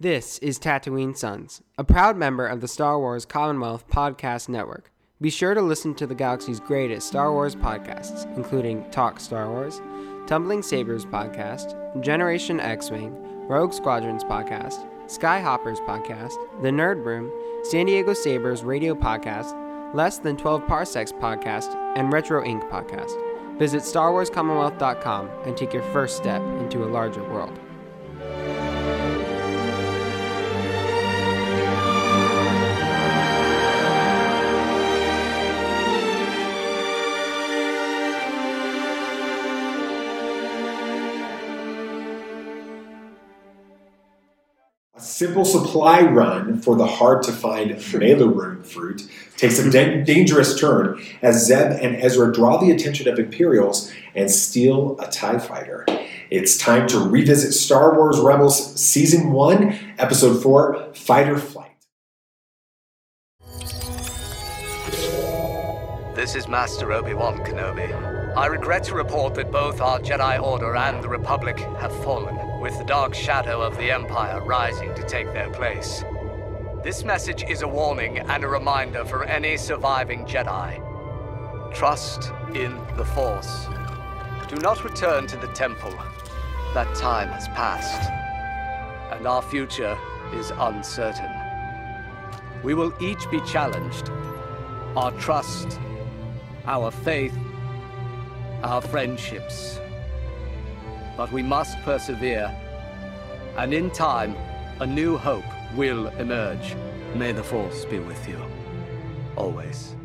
This is Tatooine Sons, a proud member of the Star Wars Commonwealth Podcast Network. Be sure to listen to the galaxy's greatest Star Wars podcasts, including Talk Star Wars, Tumbling Saber's podcast, Generation X-Wing, Rogue Squadron's podcast, Skyhopper's podcast, The Nerd Room, San Diego Saber's radio podcast, Less Than 12 Parsecs podcast, and Retro Inc. podcast. Visit StarWarsCommonwealth.com and take your first step into a larger world. Simple supply run for the hard-to-find meiloorun fruit takes a dangerous turn as Zeb and Ezra draw the attention of Imperials and steal a TIE fighter. It's time to revisit Star Wars Rebels Season 1, Episode 4, Fight or Flight. This is Master Obi-Wan Kenobi. I regret to report that both our Jedi Order and the Republic have fallen, with the dark shadow of the Empire rising to take their place. This message is a warning and a reminder for any surviving Jedi. Trust in the Force. Do not return to the temple. That time has passed, and our future is uncertain. We will each be challenged. Our trust, our faith, our friendships. But we must persevere, and in time, a new hope will emerge. May the Force be with you, always.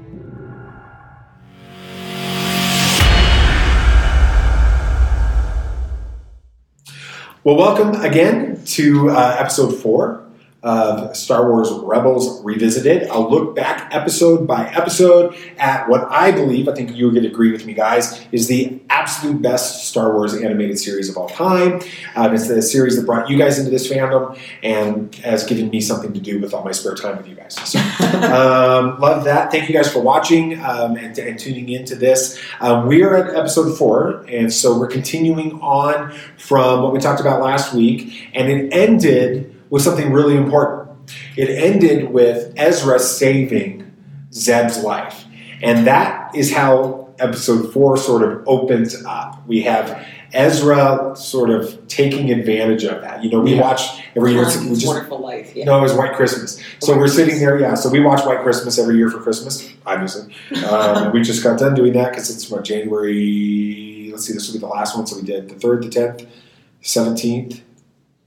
Well, welcome again to Episode 4 of Star Wars Rebels Revisited, a look back episode by episode at what I believe, I think you would agree with me guys, is the absolute best Star Wars animated series of all time. It's the series that brought you guys into this fandom and has given me something to do with all my spare time with you guys. So, love that. Thank you guys for watching and tuning into this. We are at episode 4, and so we're continuing on from what we talked about last week, and it ended with something really important. It ended with Ezra saving Zeb's life. And that is how episode 4 sort of opens up. We have Ezra sort of taking advantage of that. You know, we watch every year. It's Wonderful Life. Yeah. No, it was White Christmas. So we're sitting there, so we watch White Christmas every year for Christmas, obviously. We just got done doing that because it's what, January, let's see, this will be the last one. So we did the 3rd, the 10th, 17th.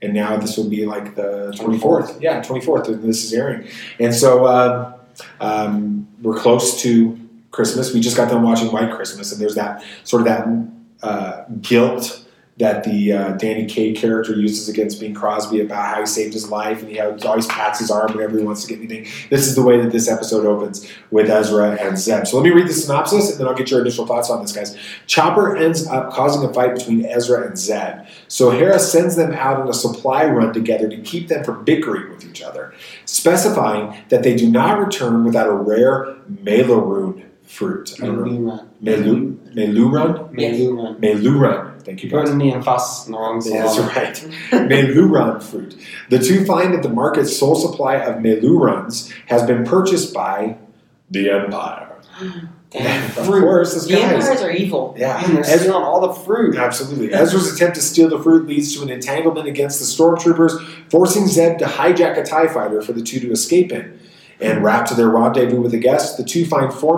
And now this will be like the 24th. Yeah, 24th. And this is airing. And so we're close to Christmas. We just got done watching White Christmas. And there's that sort of guilt that the Danny Kaye character uses against Bing Crosby about how he saved his life. And he always pats his arm whenever he wants to get anything. This is the way that this episode opens with Ezra and Zeb. So let me read the synopsis, and then I'll get your initial thoughts on this, guys. Chopper ends up causing a fight between Ezra and Zeb. So Hera sends them out on a supply run together to keep them from bickering with each other, specifying that they do not return without a rare meiloorun fruit. Meiloorun. Thank you, guys. That's right. Meiloorun fruit. The two find that the market's sole supply of meiloorun has been purchased by the Empire. Damn, of course, the Empires are evil. Yeah, and they're stealing all the fruit. Absolutely. Ezra's attempt to steal the fruit leads to an entanglement against the stormtroopers, forcing Zeb to hijack a TIE fighter for the two to escape in. And wrapped to their rendezvous with the guests, the two find guest. We're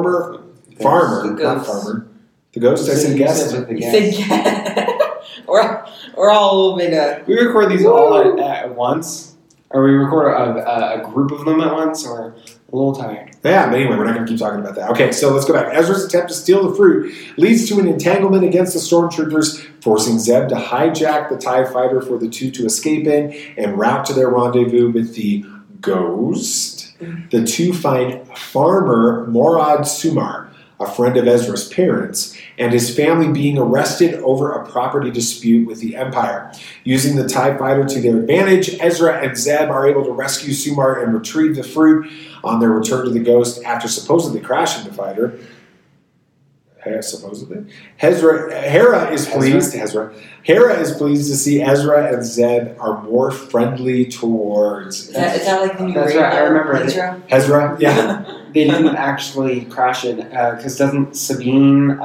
all over the... We record these all at once, or we record a group of them at once, or a little tired. Yeah, but anyway, we're not going to keep talking about that. Okay, so let's go back. Ezra's attempt to steal the fruit leads to an entanglement against the stormtroopers, forcing Zeb to hijack the TIE fighter for the two to escape in and route to their rendezvous with the ghost. The two find farmer Morad Sumar, a friend of Ezra's parents, and his family being arrested over a property dispute with the Empire. Using the TIE fighter to their advantage, Ezra and Zeb are able to rescue Sumar and retrieve the fruit on their return to the Ghost after supposedly crashing the fighter. supposedly. Hera is pleased to see Ezra and Zeb are more friendly towards... Is that like the new That's right, I remember Ezra. Ezra, yeah. They didn't actually crash it, because doesn't Sabine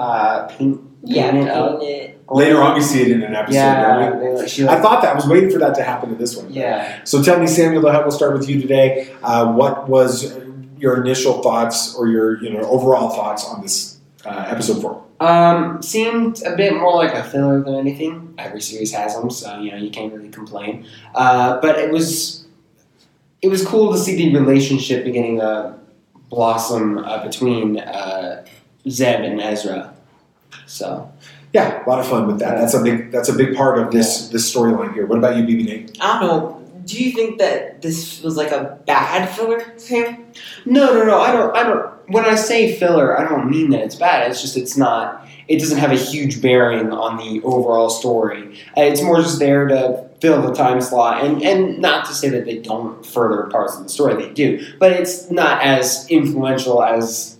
paint it? Later on, we see it in an episode. Yeah, right? I thought that. I was waiting for that to happen to this one. Yeah. So tell me, Samuel, we'll start with you today. What was your initial thoughts or your overall thoughts on this episode 4? Seemed a bit more like a filler than anything. Every series has them, so you can't really complain. But it was cool to see the relationship beginning to blossom between Zeb and Ezra. So. Yeah, a lot of fun with that. That's a big part of this storyline here. What about you, BB Nate? I don't know. Do you think that this was like a bad filler, Sam? No. I don't. When I say filler, I don't mean that it's bad. It's just it doesn't have a huge bearing on the overall story. It's more just there to fill the time slot, and not to say that they don't further parts of the story. They do, but it's not as influential as.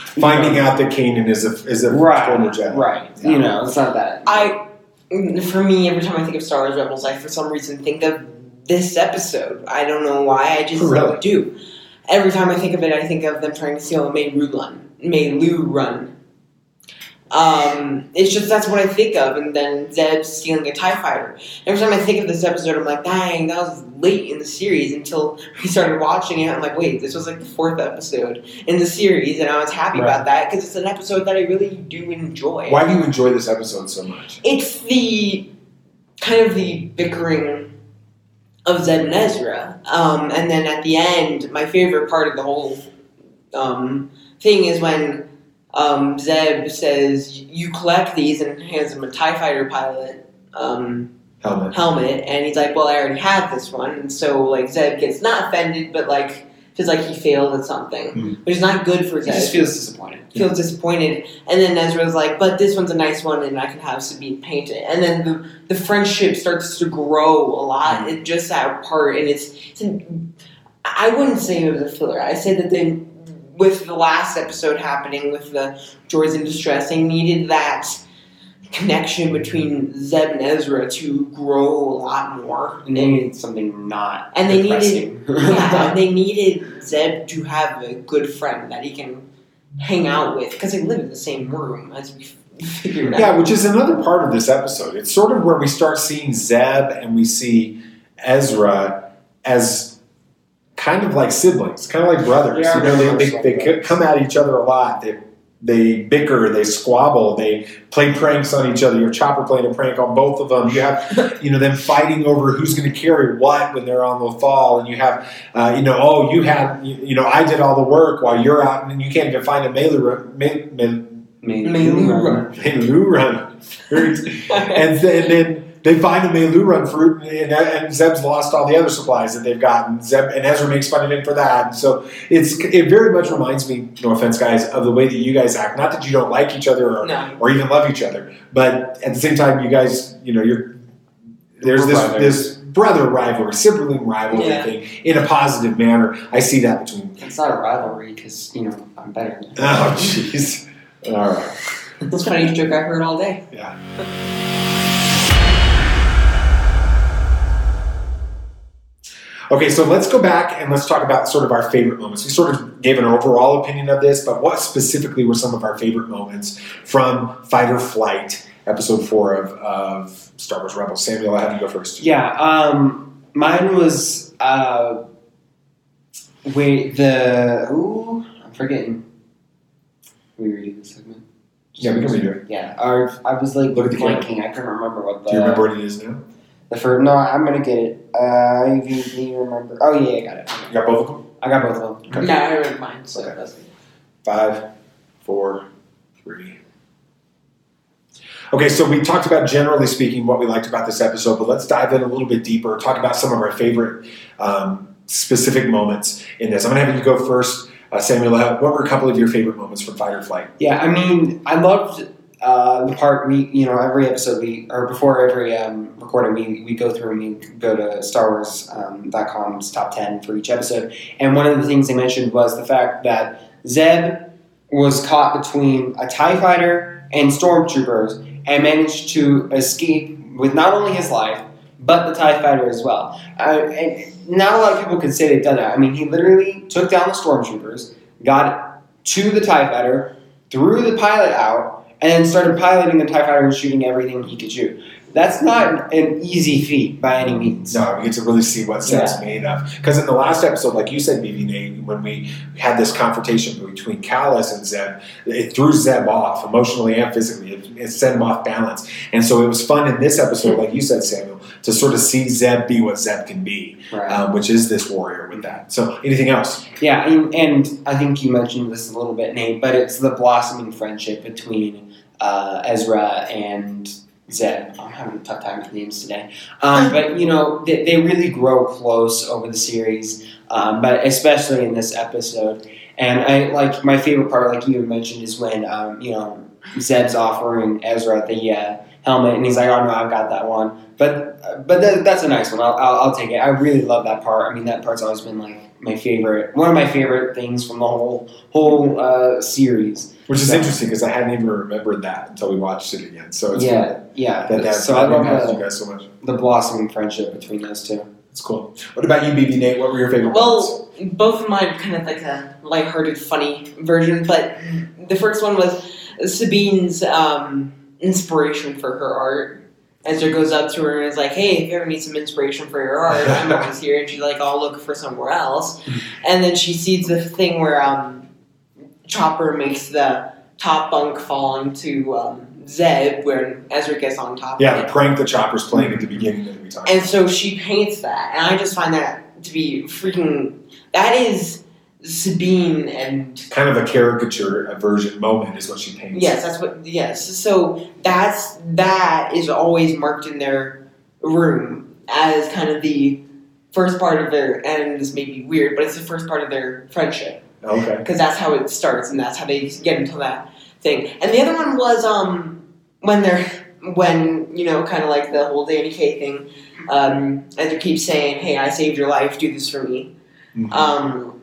Finding out that Kanan is a former Jedi. Right. Yeah. It's not that. For me, every time I think of Star Wars Rebels, I for some reason think of this episode. I don't know why. I just really do. Every time I think of it, I think of them trying to steal a meiloorun. It's just that's what I think of, and then Zeb stealing a TIE fighter. Every time I think of this episode, I'm like, dang, that was late in the series until we started watching it. I'm like, wait, this was like the 4th episode in the series, and I was happy about that because it's an episode that I really do enjoy. Why do you enjoy this episode so much? It's the kind of the bickering of Zeb and Ezra, and then at the end, my favorite part of the whole thing is when. Zeb says, you collect these, and hands him a TIE fighter pilot helmet, and he's like, well, I already have this one, and so, like, Zeb gets not offended, but, like, feels like he failed at something, which is not good for Zeb. He just feels disappointed. And then Ezra's like, but this one's a nice one, and I can have Sabine paint it, and then the friendship starts to grow a lot, just that part, and I wouldn't say it was a filler, I say that they... With the last episode happening, with the droids in distress, they needed that connection between Zeb and Ezra to grow a lot more. And they needed something not and they depressing. And they needed Zeb to have a good friend that he can hang out with, because they live in the same room, as we figured out. Yeah, which is another part of this episode. It's sort of where we start seeing Zeb and we see Ezra as... kind of like siblings, kind of like brothers. Yeah, they come at each other a lot. They bicker, they squabble, they play pranks on each other. You have Chopper playing a prank on both of them. You have them fighting over who's going to carry what when they're on the fall. And you have I did all the work while you're out, and you can't even find a meiloorun. And then. They find a meiloorun fruit, and Zeb's lost all the other supplies that they've gotten. Zeb and Ezra makes fun of him for that. And so it very much reminds me, no offense, guys, of the way that you guys act. Not that you don't like each other or even love each other, but at the same time, you guys, there's this brother rivalry, sibling rivalry thing in a positive manner. I see that between them. It's not a rivalry because I'm better. Oh jeez! All right, that's the funniest joke I heard all day. Yeah. Okay, so let's go back and let's talk about sort of our favorite moments. We sort of gave an overall opinion of this, but what specifically were some of our favorite moments from Fight or Flight, Episode 4 of Star Wars Rebels? Samuel, I'll have you go first. Yeah, mine was... I'm forgetting. Can we redo this segment? Yeah, we can redo it. Yeah, I was like blanking. I couldn't remember what the... Do you remember what it is now? No, I'm going to get it. I remember. Oh, yeah, I got it. You got both of them? I got both of them. Okay. Yeah, I read mine. So okay. 5, 4, 3. Okay, so we talked about, generally speaking, what we liked about this episode, but let's dive in a little bit deeper, talk about some of our favorite specific moments in this. I'm going to have you go first, Samuel. What were a couple of your favorite moments from Fight or Flight? Yeah, I mean, I loved... the part every episode before every recording we go through and we go to StarWars.com's top 10 for each episode. And one of the things they mentioned was the fact that Zeb was caught between a TIE fighter and stormtroopers and managed to escape with not only his life, but the TIE fighter as well. And not a lot of people can say they've done that. I mean, he literally took down the stormtroopers, got to the TIE fighter, threw the pilot out, and then started piloting the TIE fighter and shooting everything he could shoot. That's not an easy feat by any means. No, we get to really see what Seb's made of. Because in the last episode, like you said, BB, when we had this confrontation between Kallus and Zeb, it threw Zeb off emotionally and physically. It set him off balance. And so it was fun in this episode, like you said, Samuel, to sort of see Zeb be what Zeb can be, right. Which is this warrior with that. So anything else? Yeah, and I think you mentioned this a little bit, Nate, but it's the blossoming friendship between Ezra and Zeb. I'm having a tough time with names today. But, you know, they really grow close over the series, but especially in this episode. And I like my favorite part, like you had mentioned, is when, you know, Zeb's offering Ezra the helmet, and he's like, oh, no, I've got that one. But that's a nice one. I'll take it. I really love that part. I mean, that part's always been, like, my favorite, one of my favorite things from the whole series. Which is interesting because I hadn't even remembered that until we watched it again. So it's so I love you guys so much. The blossoming friendship between those two. It's cool. What about you, BB Nate? What were your favorite moments? Well, both of mine kind of like a lighthearted, funny version. But the first one was Sabine's inspiration for her art. Ezra goes up to her and is like, hey, if you ever need some inspiration for your art, I'm always here. And she's like, I'll look for somewhere else. And then she sees the thing where Chopper makes the top bunk fall into Zeb, where Ezra gets on top of it. Yeah, the prank the Chopper's playing at the beginning that we talked about. And so she paints that. And I just find that to be freaking... That is Sabine and... Kind of a caricature version moment is what she paints. Yes. So that is always marked in their room as kind of the first part of their... And this may be weird, but it's the first part of their friendship. Okay. Because that's how it starts, and that's how they get into that thing. And the other one was when you know, kind of like the whole Danny Kaye thing. Ezra keeps saying, "Hey, I saved your life. Do this for me." Mm-hmm.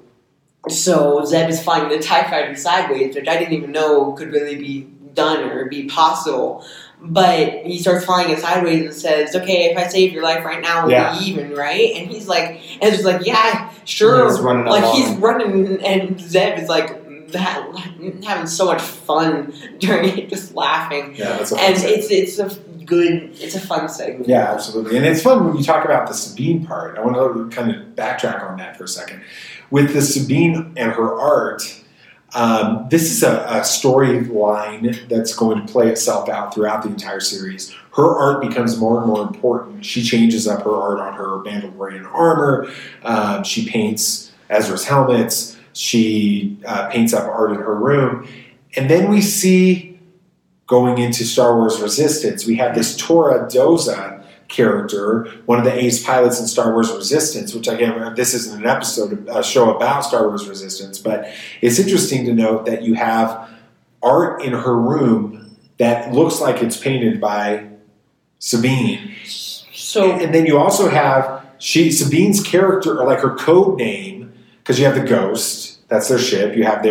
So Zeb is flying the TIE fighter sideways, which I didn't even know could really be done or be possible. But he starts flying it sideways and says, okay, if I save your life right now, we'll be even, right? And he's like, Ezra's like, yeah, sure. He's running, and Zeb is like having so much fun during it, just laughing. Yeah, that's and fun it's a fun segment. Yeah, absolutely. And it's fun when you talk about the Sabine part. I want to kind of backtrack on that for a second. With the Sabine and her art... this is a storyline that's going to play itself out throughout the entire series. Her art becomes more and more important. She changes up her art on her Mandalorian armor. She paints Ezra's helmets. She paints up art in her room. And then we see, going into Star Wars Resistance, we have this Torra Doza character, one of the ace pilots in Star Wars Resistance, which again, this isn't an episode, a show about Star Wars Resistance, but it's interesting to note that you have art in her room that looks like it's painted by Sabine. So, and then you also have Sabine's character, or like her code name, because you have the Ghost. That's their ship. You have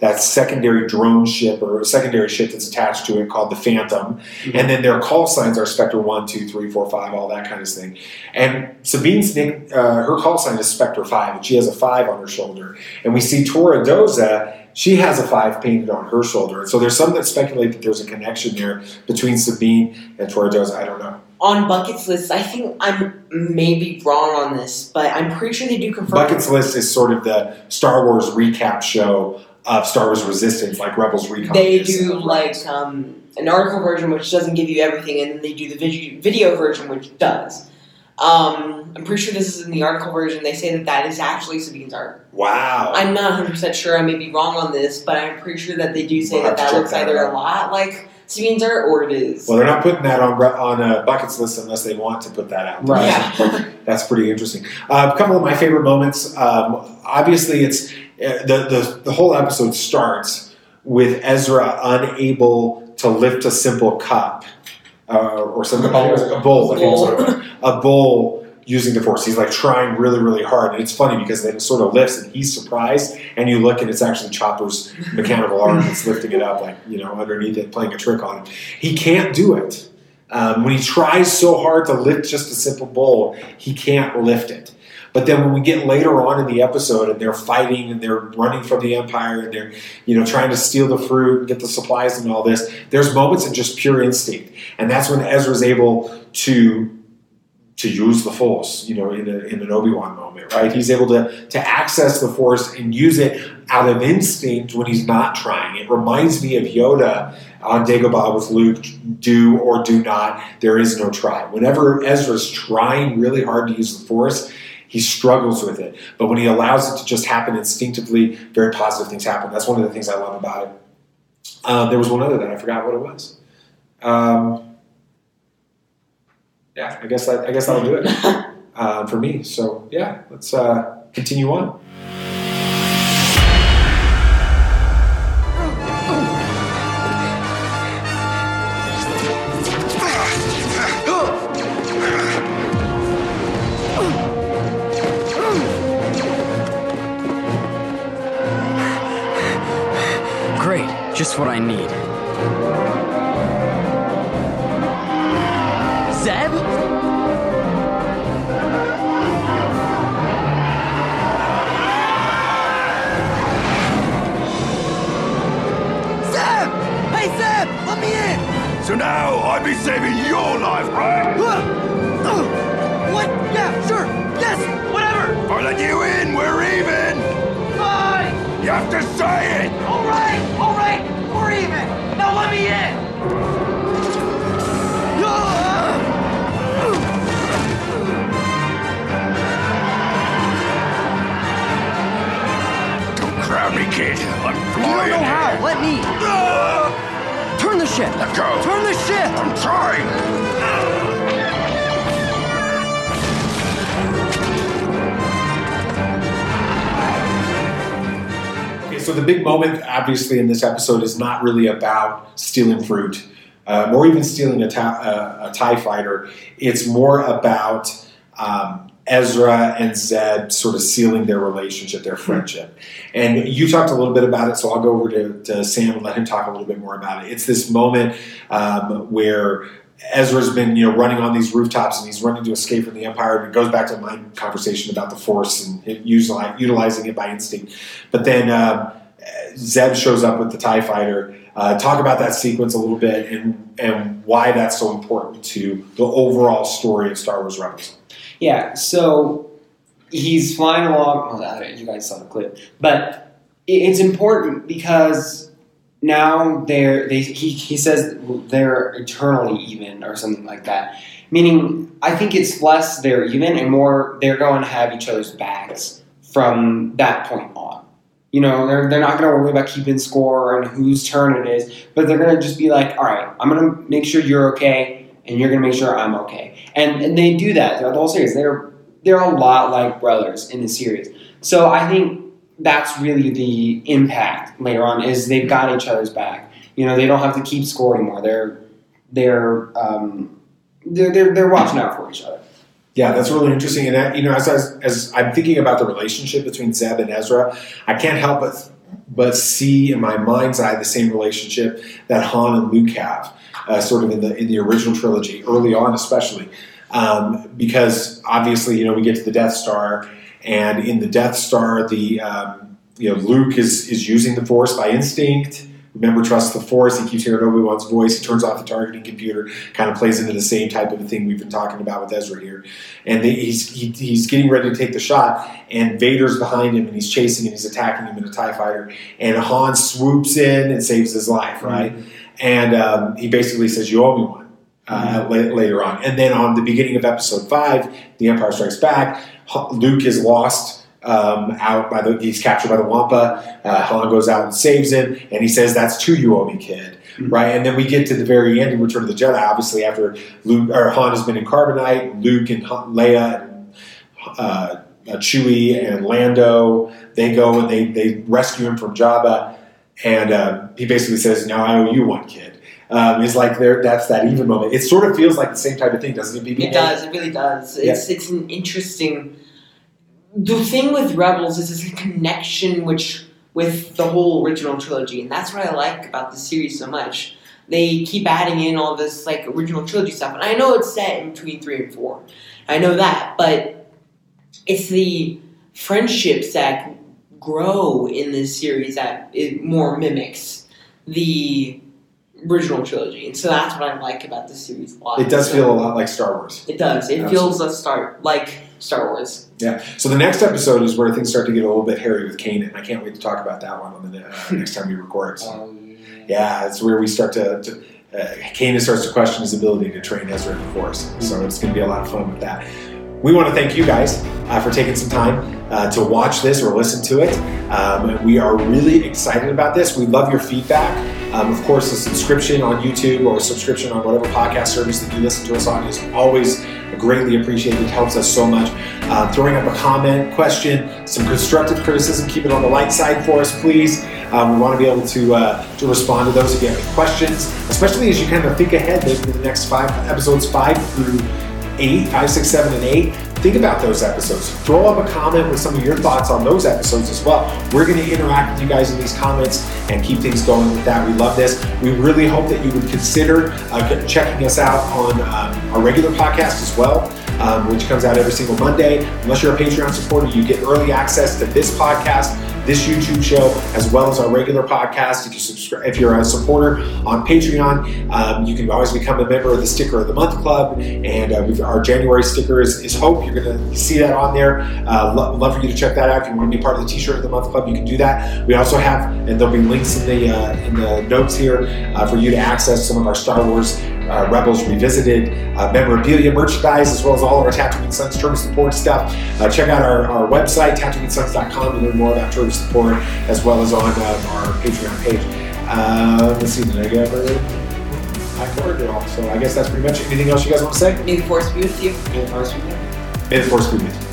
that secondary drone ship or secondary ship that's attached to it called the Phantom. Mm-hmm. And then their call signs are Spectre 1, 2, 3, 4, 5, all that kind of thing. And Sabine's name, her call sign is Spectre 5, and she has a 5 on her shoulder. And we see Torra Doza, she has a 5 painted on her shoulder. So there's some that speculate that there's a connection there between Sabine and Torra Doza. I don't know. On Bucket's List, I think I'm maybe wrong on this, but I'm pretty sure they do confirm. Bucket's List is sort of the Star Wars recap show of Star Wars Resistance, like Rebels Recon. They do like an article version, which doesn't give you everything, and then they do the video version, which does. I'm pretty sure this is in the article version. They say that is actually Sabine's art. Wow. I'm not 100% sure. I may be wrong on this, but I'm pretty sure that they do say that looks either a lot like Sabine's art, or it is. Well, they're not putting that on a Bucket's List unless they want to put that out. Right. Yeah. That's pretty interesting. A couple of my favorite moments. Obviously, it's the whole episode starts with Ezra unable to lift a simple cup or a bowl. using the Force. He's like trying really, really hard. And it's funny because then it sort of lifts and he's surprised. And you look and it's actually Chopper's mechanical arm that's lifting it up, like, you know, underneath it, playing a trick on it. He can't do it. When he tries so hard to lift just a simple bowl, he can't lift it. But then when we get later on in the episode and they're fighting and they're running from the Empire and they're, you know, trying to steal the fruit and get the supplies and all this, there's moments of just pure instinct. And that's when Ezra's able to use the Force, you know, in an Obi-Wan moment, right? He's able to access the Force and use it out of instinct when he's not trying. It reminds me of Yoda on Dagobah with Luke, do or do not, there is no try. Whenever Ezra's trying really hard to use the Force, he struggles with it. But when he allows it to just happen instinctively, very positive things happen. That's one of the things I love about it. There was one other that I forgot what it was. Yeah, I guess that'll do it for me. So yeah, let's continue on. Just what I need. Zeb? Zeb! Hey, Zeb! Let me in! So now I'd be saving your life, right? What? Yeah, sure! Yes! Whatever! If I let you in, we're even! Fine! You have to say it! All right, we're even. Now let me in. Don't grab me, kid. I'm flying. You don't know how. Let me. Turn the ship. Let go. Turn the ship. I'm trying. So the big moment, obviously, in this episode is not really about stealing fruit or even stealing a TIE fighter. It's more about Ezra and Zeb sort of sealing their relationship, their friendship. And you talked a little bit about it, so I'll go over to Sam and let him talk a little bit more about it. It's this moment where Ezra's been, you know, running on these rooftops and he's running to escape from the Empire. And it goes back to my conversation about the Force and utilizing it by instinct. But then Zeb shows up with the TIE fighter. Talk about that sequence a little bit and why that's so important to the overall story of Star Wars Rebels. Yeah, so he's flying along. Oh, you guys saw the clip. But it's important because now he says they're eternally even or something like that. Meaning, I think it's less they're even and more they're going to have each other's backs from that point on. You know, they're not going to worry about keeping score and whose turn it is, but they're going to just be like, all right, I'm going to make sure you're okay and you're going to make sure I'm okay. And they do that throughout the whole series. They're a lot like brothers in the series. So I think that's really the impact later on is they've got each other's back. You know, they don't have to keep score anymore. They're watching out for each other. Yeah, that's really interesting. And that, you know, as I'm thinking about the relationship between Zeb and Ezra, I can't help but see in my mind's eye the same relationship that Han and Luke have, sort of in the original trilogy, early on especially, because obviously, you know, we get to the Death Star. And in the Death Star, the Luke is using the Force by instinct. Remember, trust the Force. He keeps hearing Obi-Wan's voice. He turns off the targeting computer. Kind of plays into the same type of thing we've been talking about with Ezra here. And he's getting ready to take the shot. And Vader's behind him, and he's chasing him. He's attacking him in a TIE fighter. And Han swoops in and saves his life, right? Mm-hmm. And he basically says, you owe me one. Later on. And then on the beginning of episode 5, The Empire Strikes Back, Luke is lost he's captured by the Wampa. Han goes out and saves him, and he says, that's 2 you owe me, kid. Mm-hmm. Right? And then we get to the very end in Return of the Jedi, obviously after Han has been in Carbonite, Luke and Leia and Chewie and Lando, they go and they rescue him from Jabba, and he basically says, now I owe you one, kid. It's like there, that's that even moment. It sort of feels like the same type of thing, doesn't it? BB? It does. It really does. It's an interesting. The thing with Rebels is it's a connection with the whole original trilogy, and that's what I like about the series so much. They keep adding in all this like original trilogy stuff, and I know it's set in between 3 and 4. I know that, but it's the friendships that grow in this series that it more mimics the original trilogy, and so that's what I like about this series a lot. It does feel a lot like Star Wars. It does. It feels like Star Wars. Yeah. So the next episode is where things start to get a little bit hairy with Kanan. I can't wait to talk about that one on the next time we record. Yeah, it's where we start to Kanan starts to question his ability to train Ezra in the Force. So it's going to be a lot of fun with that. We want to thank you guys for taking some time to watch this or listen to it. We are really excited about this. We love your feedback. Of course, a subscription on YouTube or a subscription on whatever podcast service that you listen to us on is always greatly appreciated. It helps us so much. Throwing up a comment, question, some constructive criticism, keep it on the light side for us, please. We want to be able to respond to those if you have any questions, especially as you kind of think ahead to the next 5 episodes, 5 through 8, 5, 6, 7, and 8. Think about those episodes. Throw up a comment with some of your thoughts on those episodes as well. We're going to interact with you guys in these comments and keep things going with that. We love this. We really hope that you would consider checking us out on our regular podcast as well, which comes out every single Monday. Unless you're a Patreon supporter, you get early access to this podcast, this YouTube show, as well as our regular podcast. If you subscribe, if you're a supporter on Patreon, you can always become a member of the Sticker of the Month Club, and our January sticker is Hope. You're going to see that on there. Love for you to check that out. If you want to be part of the T-shirt of the Month Club, you can do that. We also have, and there'll be links in the notes here for you to access some of our Star Wars Rebels Revisited memorabilia, merchandise, as well as all of our Tatooine Sons Term Support stuff. Check out our website, TatooineSons.com, to learn more about Term Support, as well as on our Patreon page. Let's see, did I get everything? I covered it all, so I guess that's pretty much it. Anything else you guys want to say? May the Force be with you. May the Force be with you.